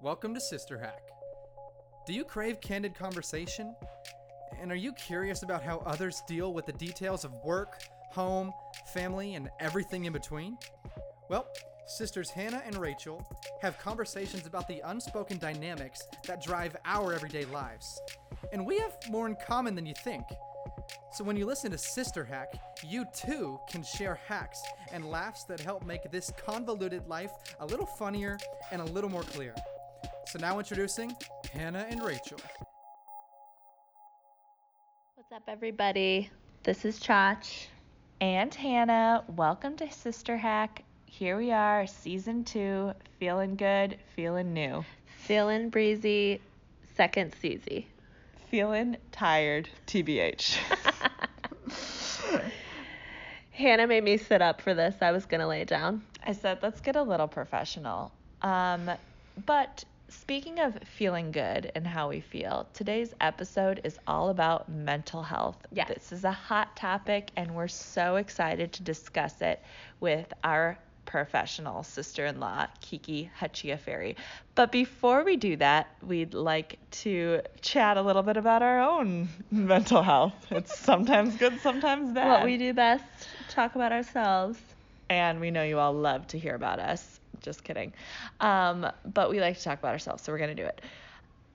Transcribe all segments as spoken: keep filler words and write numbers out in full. Welcome to Sister Hack. Do you crave candid conversation? And are you curious about how others deal with the details of work, home, family, and everything in between? Well, sisters Hannah and Rachel have conversations about the unspoken dynamics that drive our everyday lives. And we have more in common than you think. So when you listen to Sister Hack, you too can share hacks and laughs that help make this convoluted life a little funnier and a little more clear. So now introducing Hannah and Rachel. What's up, everybody? This is Chach and Hannah. Welcome to Sister Hack. Here we are, season two, feeling good, feeling new. Feeling breezy, second season. Feeling tired, T B H. Hannah made me sit up for this. I was going to lay down. I said, let's get a little professional. Um, but speaking of feeling good and how we feel, today's episode is all about mental health. Yes. This is a hot topic, and we're so excited to discuss it with our professional sister-in-law, Kiki Hachiaferi. But before we do that, we'd like to chat a little bit about our own mental health. It's sometimes good, sometimes bad. What we do best, talk about ourselves. And we know you all love to hear about us. Just kidding. Um, but we like to talk about ourselves, so we're going to do it.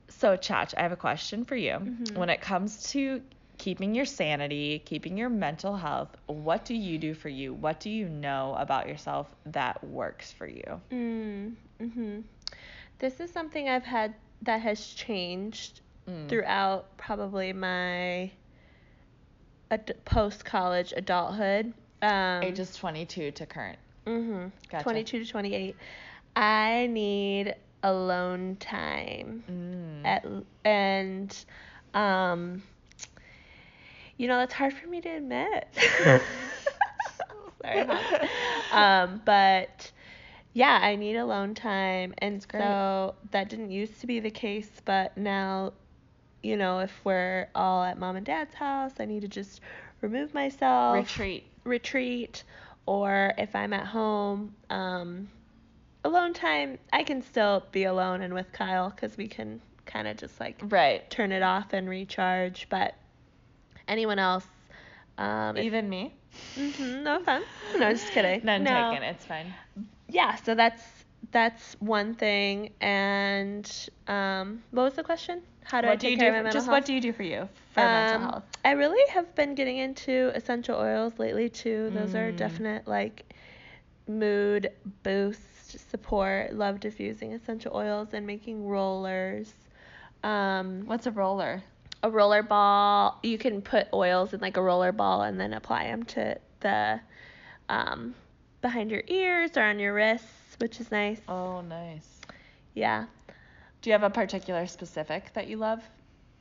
So, Chach, I have a question for you. Mm-hmm. When it comes to keeping your sanity, keeping your mental health, what do you do for you? What do you know about yourself that works for you? Mm, mm-hmm. This is something I've had that has changed mm. throughout probably my ad- post-college adulthood. Um, Ages twenty-two to current. Mm-hmm. Gotcha. twenty-two to twenty-eight. I need alone time. Mm. At, and... um. You know, that's hard for me to admit. Sorry, um, but yeah, I need alone time, and so that didn't used to be the case, but now, you know, if we're all at mom and dad's house, I need to just remove myself, retreat, retreat, or if I'm at home, um, alone time. I can still be alone and with Kyle because we can kind of just like right turn it off and recharge, but. Anyone else? Um, Even if, me? Mm-hmm, no offense. No, just kidding. None no. taken. It's fine. Yeah, so that's that's one thing. And um, what was the question? How do what I take do you care do, of my mental just health? Just what do you do for you for um, mental health? I really have been getting into essential oils lately, too. Those mm. are definite, like, mood boost, support, love diffusing essential oils, and making rollers. Um, What's a roller? A roller ball, you can put oils in like a roller ball and then apply them to the, um, behind your ears or on your wrists, which is nice. Oh, nice. Yeah. Do you have a particular specific that you love?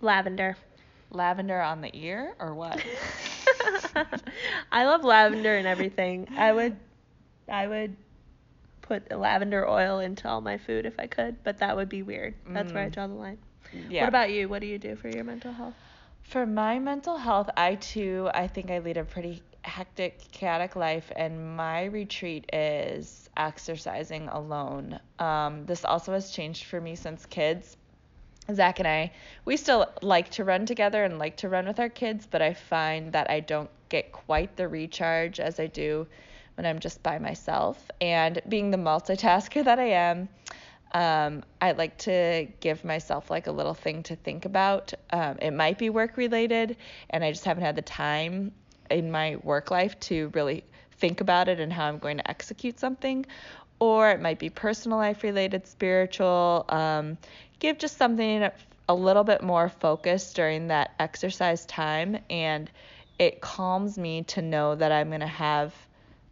Lavender. Lavender on the ear or what? I love lavender and everything. I would, I would put lavender oil into all my food if I could, but that would be weird. That's mm. where I draw the line. Yeah. What about you? What do you do for your mental health? For my mental health, I too, I think I lead a pretty hectic, chaotic life, and my retreat is exercising alone. Um, this also has changed for me since kids. Zach and I, we still like to run together and like to run with our kids, but I find that I don't get quite the recharge as I do when I'm just by myself. And being the multitasker that I am, Um, I like to give myself like a little thing to think about. Um, it might be work related, and I just haven't had the time in my work life to really think about it and how I'm going to execute something. Or it might be personal life related, spiritual. Um, give just something a little bit more focused during that exercise time, and it calms me to know that I'm going to have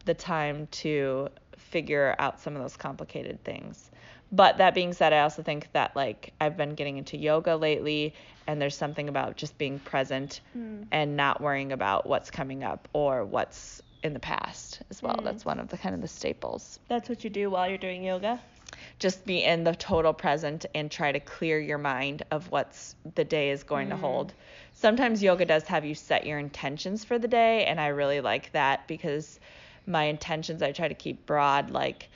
the time to figure out some of those complicated things. But that being said, I also think that, like, I've been getting into yoga lately, and there's something about just being present mm. and not worrying about what's coming up or what's in the past as well. Mm. That's one of the kind of the staples. That's what you do while you're doing yoga? Just be in the total present and try to clear your mind of what's the day is going mm. to hold. Sometimes yoga does have you set your intentions for the day, and I really like that because my intentions I try to keep broad, like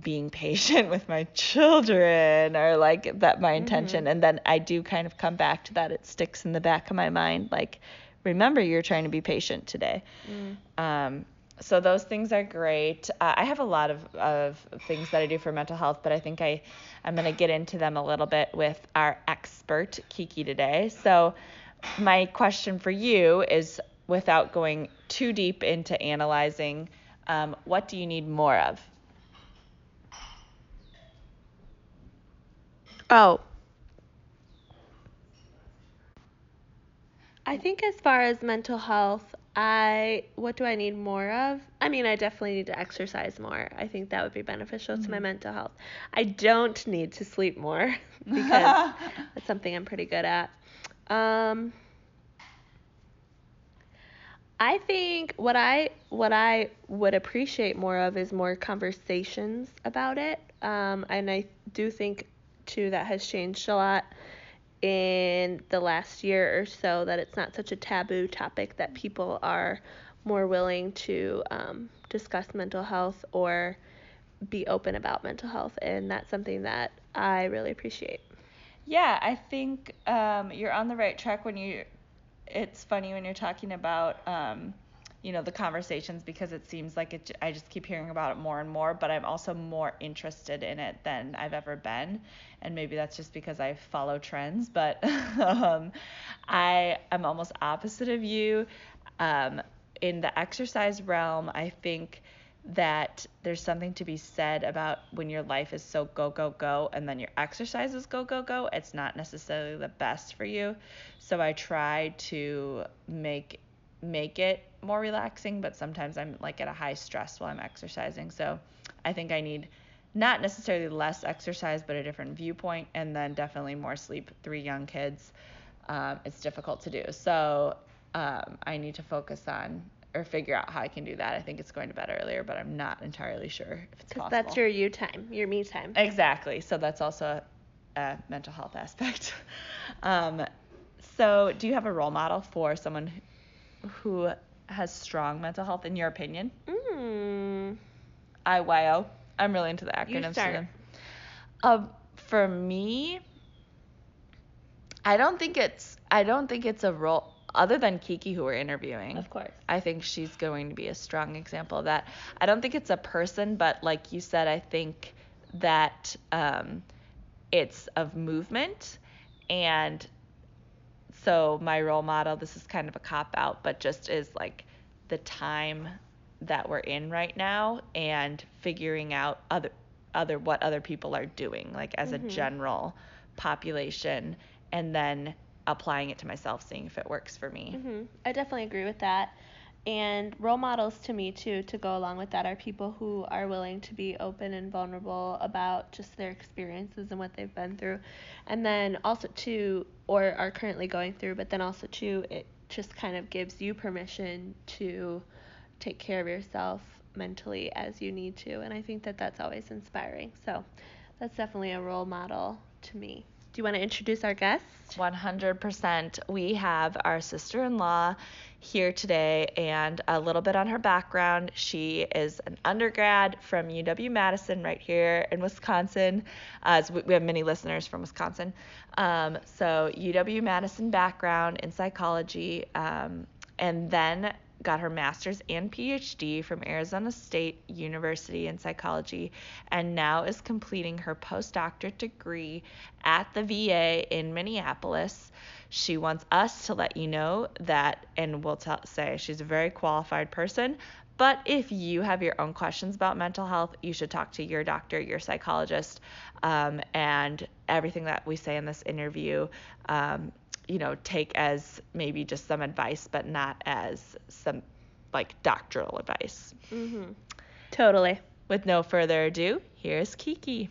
being patient with my children, or like that my intention. Mm-hmm. And then I do kind of come back to that. It sticks in the back of my mind. Like, remember, you're trying to be patient today. Mm. Um, so those things are great. Uh, I have a lot of, of things that I do for mental health, but I think I, I'm going to get into them a little bit with our expert, Kiki, today. So my question for you is, without going too deep into analyzing, um, what do you need more of? Oh, I think as far as mental health, I, what do I need more of? I mean, I definitely need to exercise more. I think that would be beneficial mm-hmm. to my mental health. I don't need to sleep more because that's something I'm pretty good at. Um, I think what I, what I would appreciate more of is more conversations about it. Um, and I do think too that has changed a lot in the last year or so, that it's not such a taboo topic, that people are more willing to um, discuss mental health or be open about mental health, and that's something that I really appreciate. Yeah, I think um, you're on the right track when you, it's funny when you're talking about, um, you know, the conversations, because it seems like it, I just keep hearing about it more and more, but I'm also more interested in it than I've ever been. And maybe that's just because I follow trends, but um, I am almost opposite of you. Um, in the exercise realm, I think that there's something to be said about when your life is so go, go, go, and then your exercise is go, go, go, it's not necessarily the best for you. So I try to make make it more relaxing, but sometimes I'm like at a high stress while I'm exercising. So I think I need not necessarily less exercise, but a different viewpoint, and then definitely more sleep. Three young kids, um, it's difficult to do. So um, I need to focus on or figure out how I can do that. I think it's going to bed earlier, but I'm not entirely sure if it's possible. That's your you time, your me time. Exactly. So that's also a, a mental health aspect. um, so do you have a role model for someone who has strong mental health, in your opinion? Mm. I Y O. I'm really into the acronyms. You start. Uh, for me, I don't think it's, I don't think it's a role, other than Kiki, who we're interviewing. Of course. I think she's going to be a strong example of that. I don't think it's a person, but like you said, I think that um, it's of movement. And so my role model, this is kind of a cop-out, but just is like the time that we're in right now, and figuring out other other what other people are doing, like as mm-hmm. a general population, and then applying it to myself, seeing if it works for me. Mm-hmm. I definitely agree with that. And role models to me too, to go along with that, are people who are willing to be open and vulnerable about just their experiences and what they've been through, and then also to, or are currently going through, but then also to, it just kind of gives you permission to take care of yourself mentally as you need to, and I think that that's always inspiring. So that's definitely a role model to me. Do you want to introduce our guest? one hundred percent. We have our sister-in-law here today, and a little bit on her background. She is an undergrad from U W Madison right here in Wisconsin. Uh, so we have many listeners from Wisconsin. Um, so U W Madison background in psychology, um, and then got her master's and P H D from Arizona State University in psychology, and now is completing her postdoctorate degree at the V A in Minneapolis. She wants us to let you know that, and we'll t- say she's a very qualified person, but if you have your own questions about mental health, you should talk to your doctor, your psychologist, um, and everything that we say in this interview, um, you know, take as maybe just some advice, but not as some like doctoral advice. Mm-hmm. Totally. With no further ado, here's Kiki.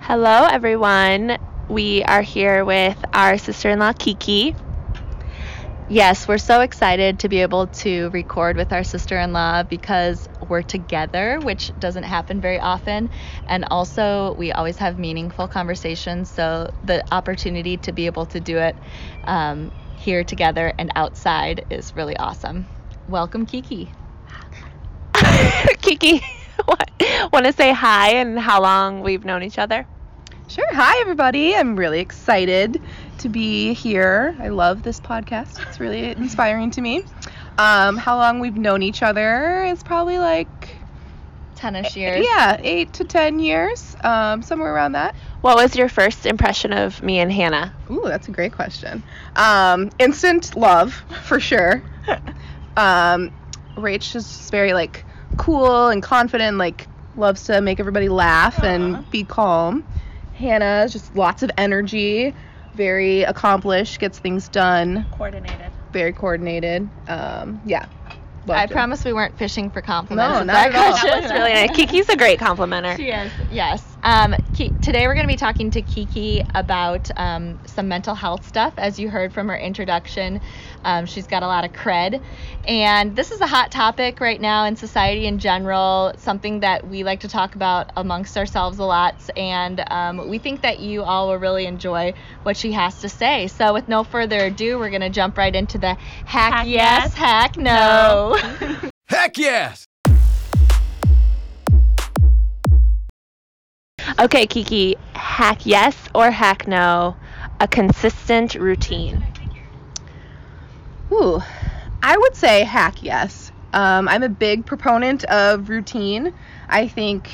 Hello, everyone. We are here with our sister-in-law, Kiki. Yes, we're so excited to be able to record with our sister-in-law because we're together, which doesn't happen very often, and also we always have meaningful conversations, so the opportunity to be able to do it um, here together and outside is really awesome. Welcome, Kiki. Kiki, want to say hi and how long we've known each other? Sure. Hi, everybody. I'm really excited to be here. I love this podcast. It's really inspiring to me. Um, how long we've known each other is probably like... ten-ish years. Yeah, eight to ten years, um, somewhere around that. What was your first impression of me and Hannah? Ooh, that's a great question. Um, instant love, for sure. um, Rach is just very, like, cool and confident, like, loves to make everybody laugh. Aww. And be calm. Hannah is just lots of energy, very accomplished, gets things done. Coordinated. Very coordinated. Um, yeah. Loved I it. promise we weren't fishing for compliments. No, not at all. That was really nice. Kiki's a great complimenter. She is, yes. Um, Ki- today we're going to be talking to Kiki about um, some mental health stuff. As you heard from her introduction, um, she's got a lot of cred. And this is a hot topic right now in society in general, something that we like to talk about amongst ourselves a lot. And um, we think that you all will really enjoy what she has to say. So with no further ado, we're going to jump right into the hack, hack yes, yes, hack no. no. Heck yes! Okay, Kiki, hack yes or hack no, a consistent routine. Ooh, I would say hack yes. Um, I'm a big proponent of routine. I think,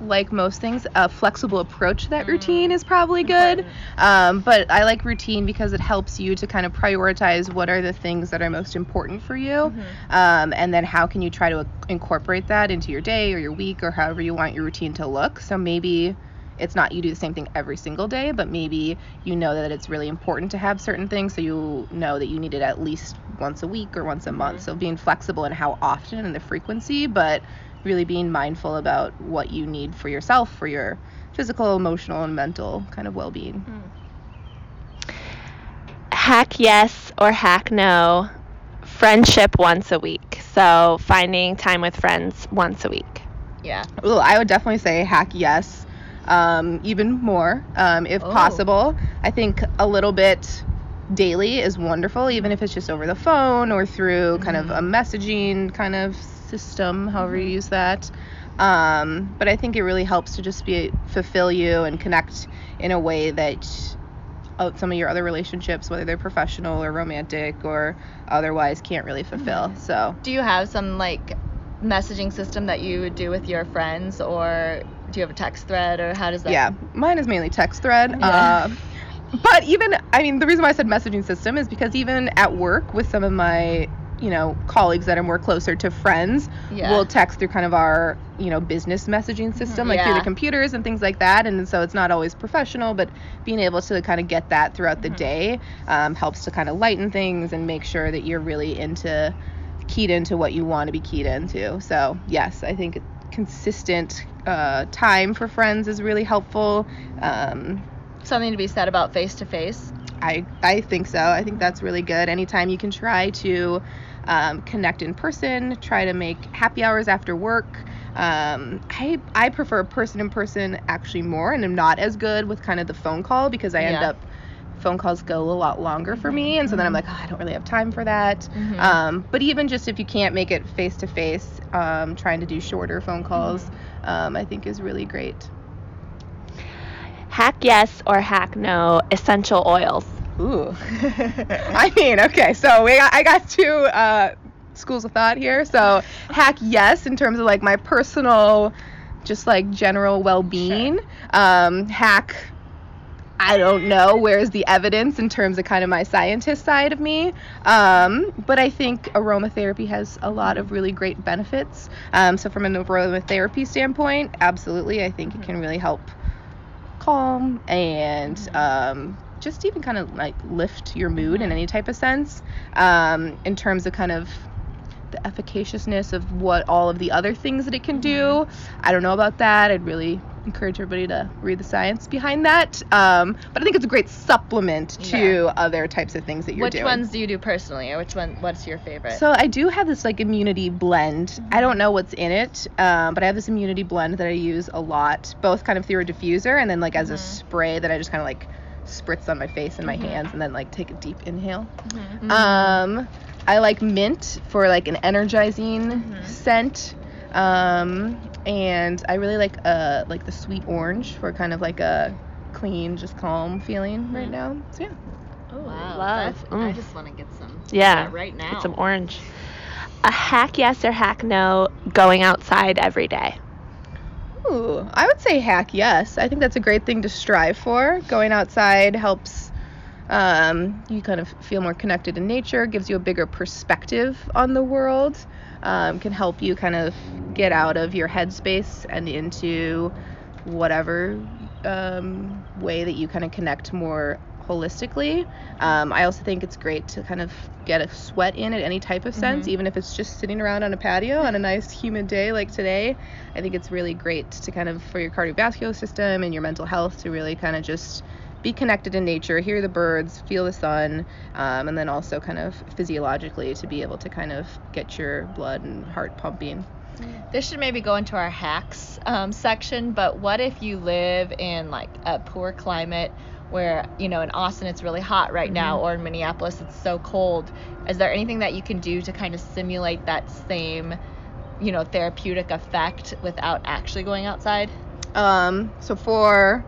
like most things, a flexible approach to that routine is probably good. Um, but I like routine because it helps you to kind of prioritize what are the things that are most important for you. Mm-hmm. Um, and then how can you try to incorporate that into your day or your week or however you want your routine to look. So maybe it's not you do the same thing every single day, but maybe you know that it's really important to have certain things, so you know that you need it at least once a week or once a month. Mm-hmm. So being flexible in how often and the frequency, but really being mindful about what you need for yourself, for your physical, emotional, and mental kind of well-being. Mm. Hack yes or hack no, friendship once a week. So finding time with friends once a week. Yeah. Well, I would definitely say hack yes. Um, even more, um, if oh. possible. I think a little bit daily is wonderful, even if it's just over the phone or through mm-hmm. kind of a messaging kind of system, however mm-hmm. you use that. Um, but I think it really helps to just be fulfill you and connect in a way that uh, some of your other relationships, whether they're professional or romantic or otherwise, can't really fulfill. Mm-hmm. So, do you have some like messaging system that you would do with your friends, or do you have a text thread, or how does that? Yeah, mine is mainly text thread. Yeah. Uh, but even, I mean, the reason why I said messaging system is because even at work with some of my, you know, colleagues that are more closer to friends, yeah. we'll text through kind of our, you know, business messaging system, like yeah. through the computers and things like that. And so it's not always professional, but being able to kind of get that throughout mm-hmm. the day um, helps to kind of lighten things and make sure that you're really into, keyed into what you want to be keyed into. So yes, I think consistent uh, time for friends is really helpful. Um, Something to be said about face-to-face. I, I think so. I think that's really good. Anytime you can try to um, connect in person, try to make happy hours after work. Um, I, I prefer person-in-person actually more, and I'm not as good with kind of the phone call because I yeah. end up phone calls go a lot longer for me, and so then I'm like, oh, I don't really have time for that. Mm-hmm. Um, but even just if you can't make it face to face, um, trying to do shorter phone calls, mm-hmm. um, I think is really great. Hack yes or hack no, essential oils. Ooh. I mean, okay, so we got, I got two uh, schools of thought here. So hack yes in terms of like my personal, just like general well-being. Sure. Um, hack I don't know where's the evidence in terms of kind of my scientist side of me. Um, but I think aromatherapy has a lot of really great benefits. Um, so from an aromatherapy standpoint, absolutely. I think it can really help calm and um, just even kind of like lift your mood in any type of sense. Um, in terms of kind of the efficaciousness of what all of the other things that it can do, I don't know about that. I'd really encourage everybody to read the science behind that, um, but I think it's a great supplement to yeah. other types of things that you're which doing. Which ones do you do personally, or which one? What's your favorite? So I do have this like immunity blend. Mm-hmm. I don't know what's in it, um, but I have this immunity blend that I use a lot, both kind of through a diffuser and then like as mm-hmm. a spray that I just kind of like spritz on my face and my mm-hmm. hands, and then like take a deep inhale. Mm-hmm. Um, I like mint for like an energizing mm-hmm. scent. Um, and I really like uh like the sweet orange for kind of like a clean, just calm feeling mm-hmm. right now. So yeah. Oh, wow. Love. Mm. I just want to get some. Yeah. That right now. Get some orange. A hack yes or hack no going outside every day. Ooh, I would say hack yes. I think that's a great thing to strive for. Going outside helps um, you kind of feel more connected in nature, gives you a bigger perspective on the world, um, can help you kind of get out of your headspace and into whatever um, way that you kind of connect more holistically. Um, I also think it's great to kind of get a sweat in at any type of sense, mm-hmm. even if it's just sitting around on a patio on a nice humid day like today. I think it's really great to kind of, for your cardiovascular system and your mental health, to really kind of just be connected in nature, hear the birds, feel the sun, um, and then also kind of physiologically to be able to kind of get your blood and heart pumping. This should maybe go into our hacks um, section, but what if you live in like a poor climate where, you know, in Austin it's really hot right mm-hmm. now, or in Minneapolis it's so cold? Is there anything that you can do to kind of simulate that same, you know, therapeutic effect without actually going outside? Um, so for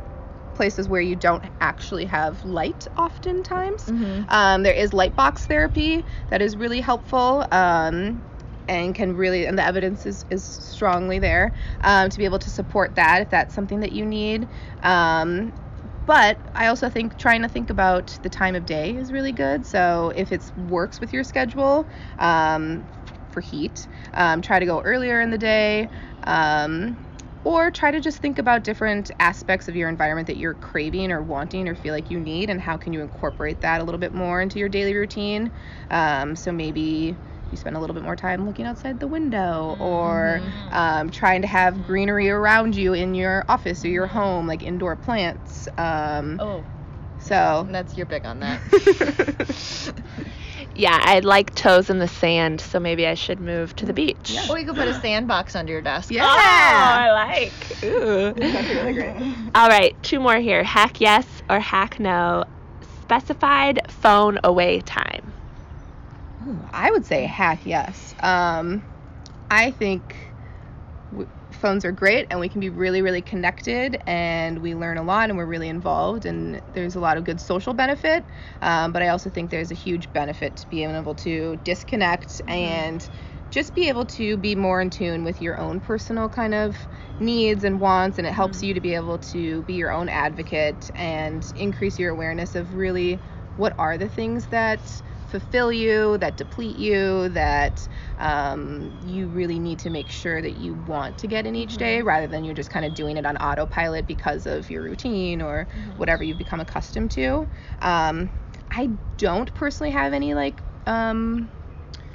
places where you don't actually have light oftentimes, mm-hmm. um, there is light box therapy that is really helpful. Um and can really, and the evidence is, is strongly there, um, to be able to support that if that's something that you need. Um, but I also think trying to think about the time of day is really good. So if it works with your schedule, um, for heat, um, try to go earlier in the day, um, or try to just think about different aspects of your environment that you're craving or wanting or feel like you need, and how can you incorporate that a little bit more into your daily routine. Um, so maybe you spend a little bit more time looking outside the window, or mm-hmm. um, trying to have greenery around you in your office or your home, like indoor plants. Um, oh, so that's, you're big on that. Yeah, I like toes in the sand, so maybe I should move to the beach. Yeah. Or you could put a sandbox under your desk. Yeah, oh, I like. Ooh, that's really great. All right, two more here. Hack yes or hack no. Specified phone away time. I would say hack yes. Um, I think w- phones are great, and we can be really, really connected, and we learn a lot, and we're really involved, and there's a lot of good social benefit. Um, but I also think there's a huge benefit to being able to disconnect mm-hmm. and just be able to be more in tune with your own personal kind of needs and wants, and it helps mm-hmm. you to be able to be your own advocate and increase your awareness of really what are the things that fulfill you, that deplete you, that um, you really need to make sure that you want to get in each day, rather than you're just kind of doing it on autopilot because of your routine or mm-hmm. whatever you've become accustomed to. Um, I don't personally have any like um,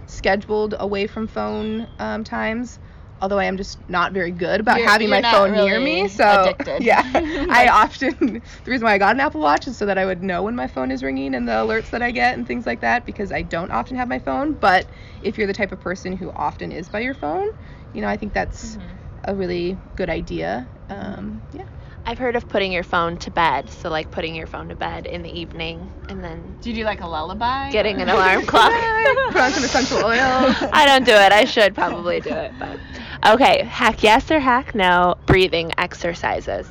scheduled away from phone um, times, although I am just not very good about you're, having you're my phone really near me. So addicted. Yeah, I often, the reason why I got an Apple Watch is so that I would know when my phone is ringing and the alerts that I get and things like that, because I don't often have my phone. But if you're the type of person who often is by your phone, you know, I think that's mm-hmm. a really good idea. Um, yeah. I've heard of putting your phone to bed. So like putting your phone to bed in the evening, and then... Do you do like a lullaby? Getting or? an alarm clock. Put on some essential oil. I don't do it. I should probably do it. But okay, hack yes or hack no, breathing exercises.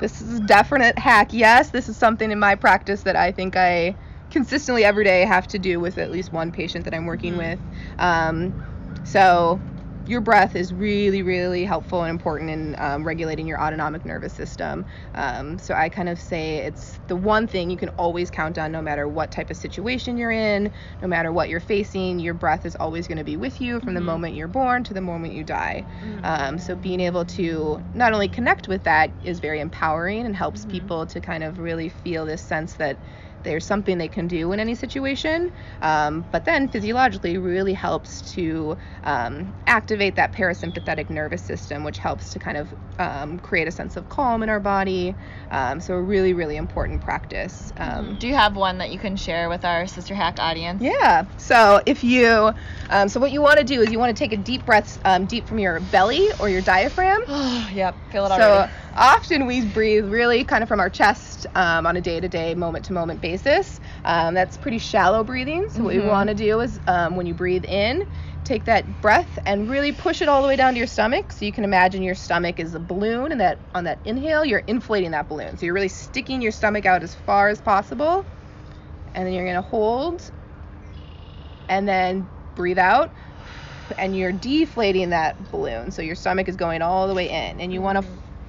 This is definite hack yes. This is something in my practice that I think I consistently every day have to do with at least one patient that I'm working mm-hmm. with. Um, so... Your breath is really, really helpful and important in um, regulating your autonomic nervous system. Um, so I kind of say it's the one thing you can always count on, no matter what type of situation you're in, no matter what you're facing. Your breath is always going to be with you from mm-hmm. the moment you're born to the moment you die. Mm-hmm. Um, so being able to not only connect with that is very empowering, and helps mm-hmm. people to kind of really feel this sense that there's something they can do in any situation, um, but then physiologically really helps to um, activate that parasympathetic nervous system, which helps to kind of um, create a sense of calm in our body. Um, so a really, really important practice. Um, do you have one that you can share with our Sister Hack audience? Yeah. So if you, um, so what you want to do is you want to take a deep breath, um, deep from your belly or your diaphragm. Oh, yep. Feel it already. So often we breathe really kind of from our chest um, on a day-to-day, moment-to-moment basis. Basis. Um, that's pretty shallow breathing. So what mm-hmm. you want to do is um, when you breathe in, take that breath and really push it all the way down to your stomach. So you can imagine your stomach is a balloon, and that on that inhale, you're inflating that balloon. So you're really sticking your stomach out as far as possible. And then you're going to hold and then breathe out, and you're deflating that balloon. So your stomach is going all the way in, and you want to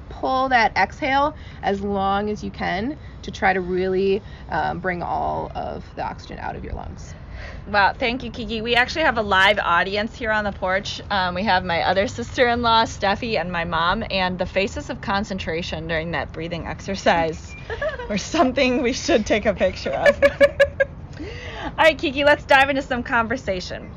pull that exhale as long as you can to try to really um, bring all of the oxygen out of your lungs. Wow, thank you, Kiki. We actually have a live audience here on the porch. Um, we have my other sister-in-law, Steffi, and my mom, and the faces of concentration during that breathing exercise were something we should take a picture of. All right, Kiki, let's dive into some conversation.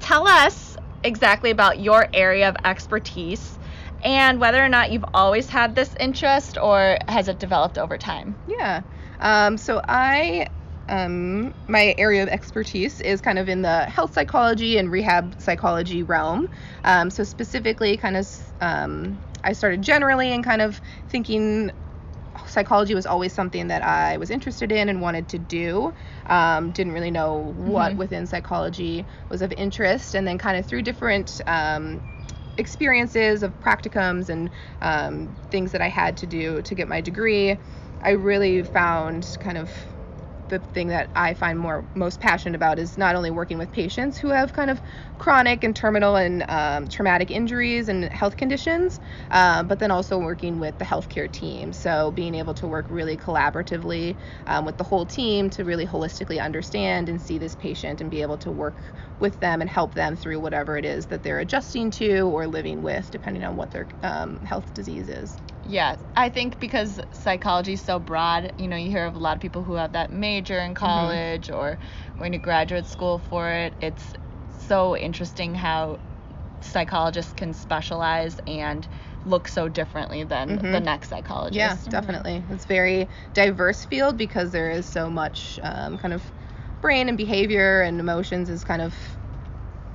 Tell us exactly about your area of expertise and whether or not you've always had this interest or has it developed over time. Yeah, um, so I... Um, my area of expertise is kind of in the health psychology and rehab psychology realm. Um, so specifically kind of, um, I started generally and kind of thinking psychology was always something that I was interested in and wanted to do. Um, didn't really know what mm-hmm. within psychology was of interest. And then kind of through different, um, experiences of practicums and, um, things that I had to do to get my degree, I really found kind of the thing that I find more most passionate about is not only working with patients who have kind of chronic and terminal and um, traumatic injuries and health conditions, uh, but then also working with the healthcare team. So being able to work really collaboratively um, with the whole team to really holistically understand and see this patient and be able to work with them and help them through whatever it is that they're adjusting to or living with, depending on what their um, health disease is. Yeah, I think because psychology is so broad, you know, you hear of a lot of people who have that major in college mm-hmm. or going to graduate school for it. It's so interesting how psychologists can specialize and look so differently than mm-hmm. the next psychologist. Yeah, mm-hmm. definitely. It's a very diverse field because there is so much um, kind of brain and behavior and emotions is kind of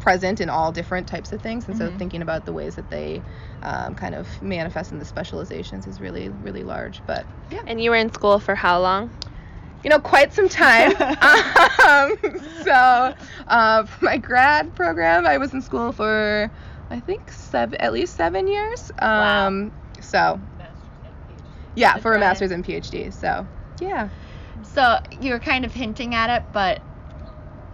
present in all different types of things, and mm-hmm. so thinking about the ways that they um, kind of manifest in the specializations is really, really large. But yeah. And you were in school for how long? You know, quite some time. um, so uh, for my grad program, I was in school for I think seven, at least seven years. Um, wow. So yeah, for a master's and PhD. So yeah. So you were kind of hinting at it, but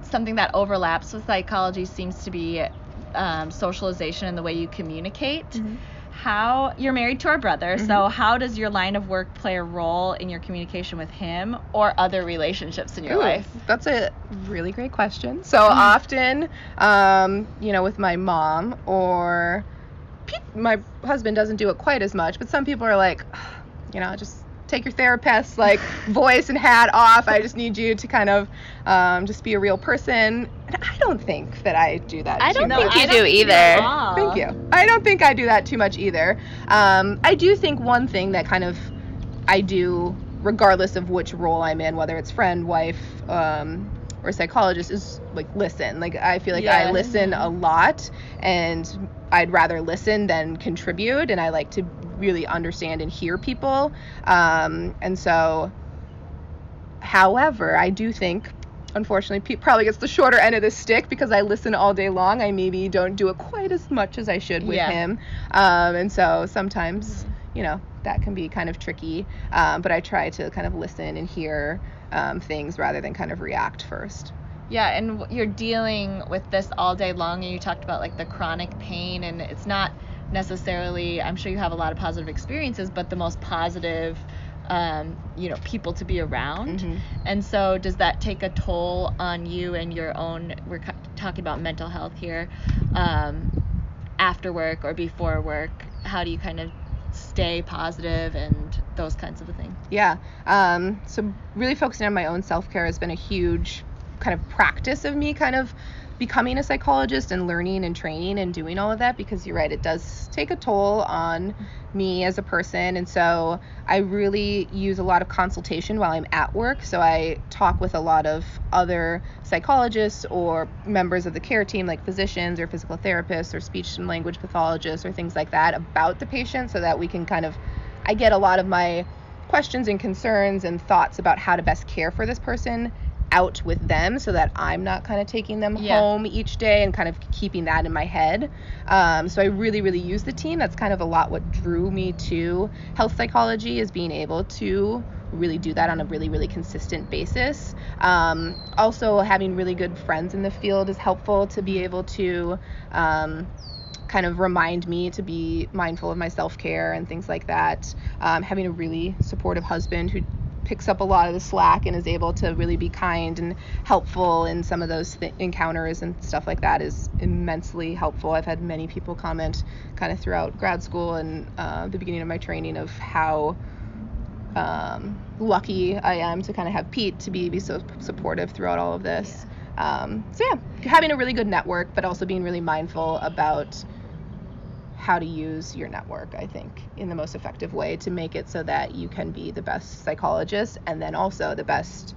something that overlaps with psychology seems to be um, socialization and the way you communicate. Mm-hmm. How you're married to our brother, mm-hmm. so how does your line of work play a role in your communication with him or other relationships in your Ooh, life? That's a really great question. So mm-hmm. often, um, you know, with my mom or Pete, my husband doesn't do it quite as much, but some people are like, you know, just take your therapist's like voice and hat off. I just need you to kind of um, just be a real person. And I don't think that I do that. I don't think you do either. Thank you. I don't think I do that too much either. Um, I do think one thing that kind of I do, regardless of which role I'm in, whether it's friend, wife, um, or psychologist, is like listen. Like I feel like yeah. I listen a lot, and I'd rather listen than contribute, and I like to really understand and hear people. Um, and so, however, I do think, unfortunately, Pete probably gets the shorter end of the stick because I listen all day long. I maybe don't do it quite as much as I should with yeah. him. Um, and so sometimes, you know, that can be kind of tricky. Um, but I try to kind of listen and hear um, things rather than kind of react first. Yeah, and you're dealing with this all day long, and you talked about like the chronic pain, and it's not necessarily, I'm sure you have a lot of positive experiences, but the most positive, um, you know, people to be around. Mm-hmm. And so does that take a toll on you and your own, we're talking about mental health here, um, after work or before work? How do you kind of stay positive and those kinds of things? Yeah. Um, so really focusing on my own self-care has been a huge kind of practice of me kind of becoming a psychologist and learning and training and doing all of that, because you're right, it does take a toll on me as a person. And so I really use a lot of consultation while I'm at work. So I talk with a lot of other psychologists or members of the care team, like physicians or physical therapists or speech and language pathologists or things like that about the patient, so that we can kind of, I get a lot of my questions and concerns and thoughts about how to best care for this person out with them so that I'm not kind of taking them yeah. home each day and kind of keeping that in my head. Um, so I really, really use the team. That's kind of a lot what drew me to health psychology, is being able to really do that on a really, really consistent basis. Um, also, having really good friends in the field is helpful to be able to um, kind of remind me to be mindful of my self-care and things like that. Um, having a really supportive husband who picks up a lot of the slack and is able to really be kind and helpful in some of those th- encounters and stuff like that is immensely helpful. I've had many people comment kind of throughout grad school and uh, the beginning of my training of how um, lucky I am to kind of have Pete to be, be so supportive throughout all of this. Yeah. Um, so yeah, having a really good network, but also being really mindful about how to use your network, I think, in the most effective way to make it so that you can be the best psychologist and then also the best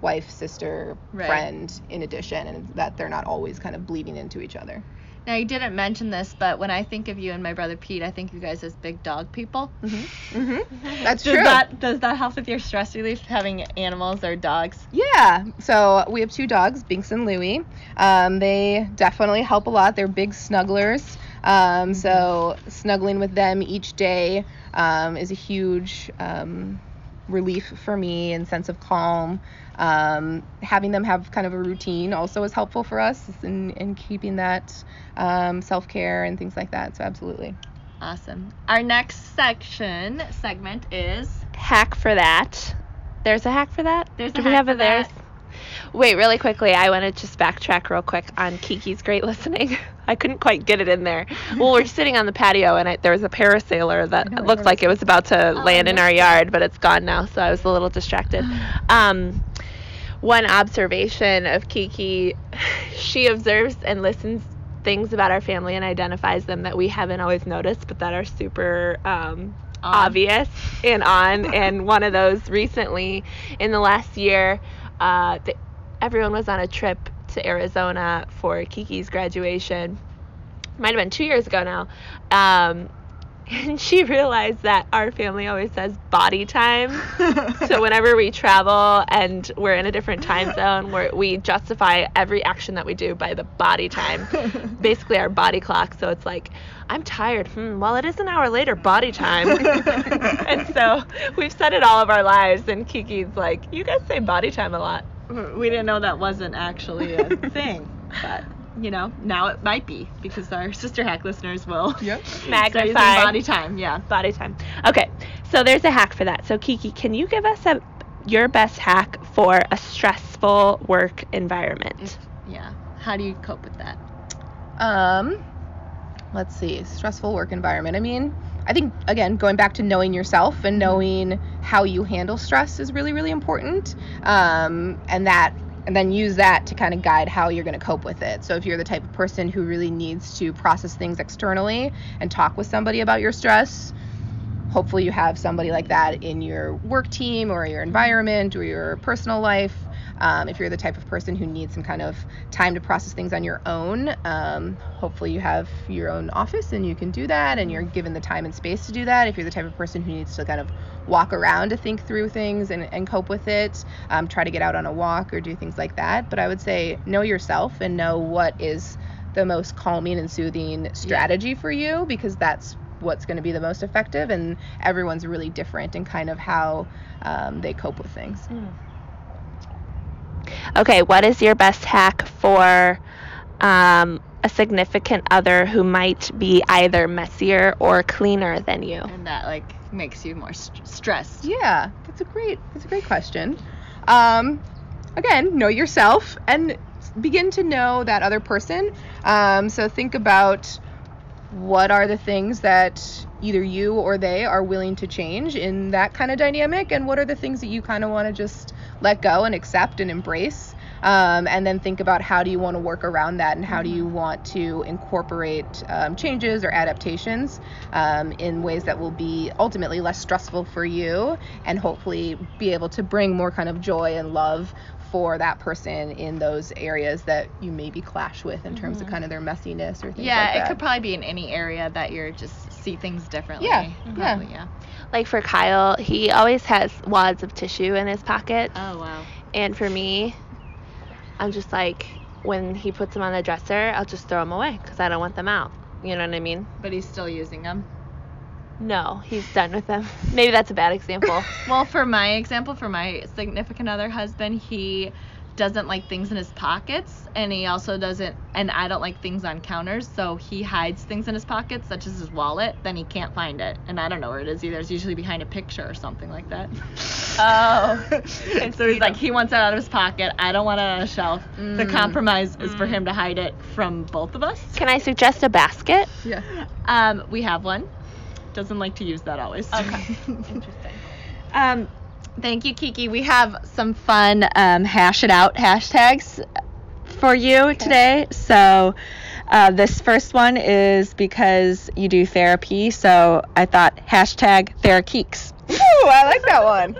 wife, sister, right. friend in addition, and that they're not always kind of bleeding into each other. Now, you didn't mention this, but when I think of you and my brother Pete, I think you guys as big dog people. Mm-hmm. Mm-hmm. That's does true. That, does that help with your stress relief, having animals or dogs? Yeah. So we have two dogs, Binx and Louie. Um, they definitely help a lot. They're big snugglers. Um, mm-hmm. So snuggling with them each day um, is a huge um, relief for me and sense of calm. Um, having them have kind of a routine also is helpful for us in, in keeping that um, self-care and things like that. So absolutely. Awesome. Our next section segment is Hack for That. There's a hack for that? There's Do a we hack have for a that. There's? Wait, really quickly, I want to just backtrack real quick on Kiki's great listening. I couldn't quite get it in there. Well, we're sitting on the patio, and I, there was a parasailer that looked like it was about to oh, land in our yard, but it's gone now, so I was a little distracted. Um, one observation of Kiki, she observes and listens things about our family and identifies them that we haven't always noticed, but that are super... Um, obvious and on. And one of those recently in the last year, uh the, everyone was on a trip to Arizona for Kiki's graduation. Might have been two years ago now. Um and she realized that our family always says body time. So whenever we travel and we're in a different time zone, where we justify every action that we do by the body time, basically our body clock. So it's like, I'm tired. Hmm, well, it is an hour later, body time. And so we've said it all of our lives, and Kiki's like, you guys say body time a lot. We didn't know that wasn't actually a thing, but... You know, now it might be, because our Sister Hack listeners will yep. magnify body time. Yeah, body time. Okay, so there's a hack for that. So Kiki, can you give us a your best hack for a stressful work environment? Yeah. How do you cope with that? Um, let's see. Stressful work environment. I mean, I think, again, going back to knowing yourself and knowing how you handle stress is really, really important. Um, and that. And then use that to kind of guide how you're going to cope with it. So if you're the type of person who really needs to process things externally and talk with somebody about your stress, hopefully you have somebody like that in your work team or your environment or your personal life. Um, if you're the type of person who needs some kind of time to process things on your own, um, hopefully you have your own office and you can do that, and you're given the time and space to do that. If you're the type of person who needs to kind of walk around to think through things and, and cope with it, um, try to get out on a walk or do things like that. But I would say know yourself and know what is the most calming and soothing strategy yeah. for you, because that's what's going to be the most effective, and everyone's really different in kind of how um, they cope with things. Mm. Okay, what is your best hack for um, a significant other who might be either messier or cleaner than you? And that, like, makes you more st- stressed. Yeah, that's a great, that's a great question. Um, again, know yourself and begin to know that other person. Um, so think about what are the things that either you or they are willing to change in that kind of dynamic, and what are the things that you kind of want to just let go and accept and embrace, um, and then think about how do you want to work around that, and how do you want to incorporate um, changes or adaptations um, in ways that will be ultimately less stressful for you, and hopefully be able to bring more kind of joy and love for that person in those areas that you maybe clash with in terms mm-hmm. of kind of their messiness or things yeah, like that. Yeah, it could probably be in any area that you're just see things differently. Yeah, probably, yeah. yeah. Like for Kyle, he always has wads of tissue in his pocket. Oh, wow. And for me, I'm just like, when he puts them on the dresser, I'll just throw them away because I don't want them out. You know what I mean? But he's still using them? No, he's done with them. Maybe that's a bad example. Well, for my example, for my significant other husband, he doesn't like things in his pockets, and he also doesn't, and I don't like things on counters, so he hides things in his pockets, such as his wallet, then he can't find it, and I don't know where it is either. It's usually behind a picture or something like that. Oh. And so he's like, he wants it out of his pocket, I don't want it on a shelf. Mm. The compromise is mm. for him to hide it from both of us. Can I suggest a basket? Yeah. Um, we have one. Doesn't like to use that always. Okay. Interesting. Um, Thank you, Kiki. We have some fun um, hash it out hashtags for you okay. today. So uh, this first one is because you do therapy. So I thought hashtag therakeeks. Ooh, I like that one.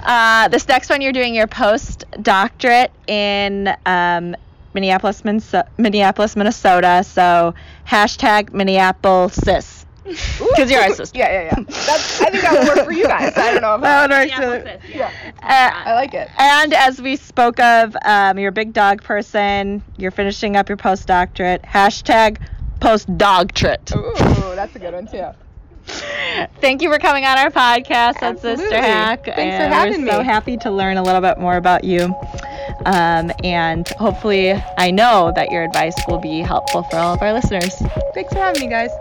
uh, this next one, you're doing your postdoctorate in um, Minneapolis, Minso- Minneapolis, Minnesota. So hashtag Minneapolis. Because you're our sister. Yeah, yeah, yeah. That's, I think that would work for you guys. I don't know if that would work. Yeah, yeah. Uh, I like it. And as we spoke of, um, you're a big dog person. You're finishing up your postdoctorate. Hashtag postdoctorate. Ooh, that's a good one too. Thank you for coming on our podcast on Sister Hack. Thanks and for having we're so me. Happy to learn a little bit more about you. Um, and hopefully, I know that your advice will be helpful for all of our listeners. Thanks for having me, guys.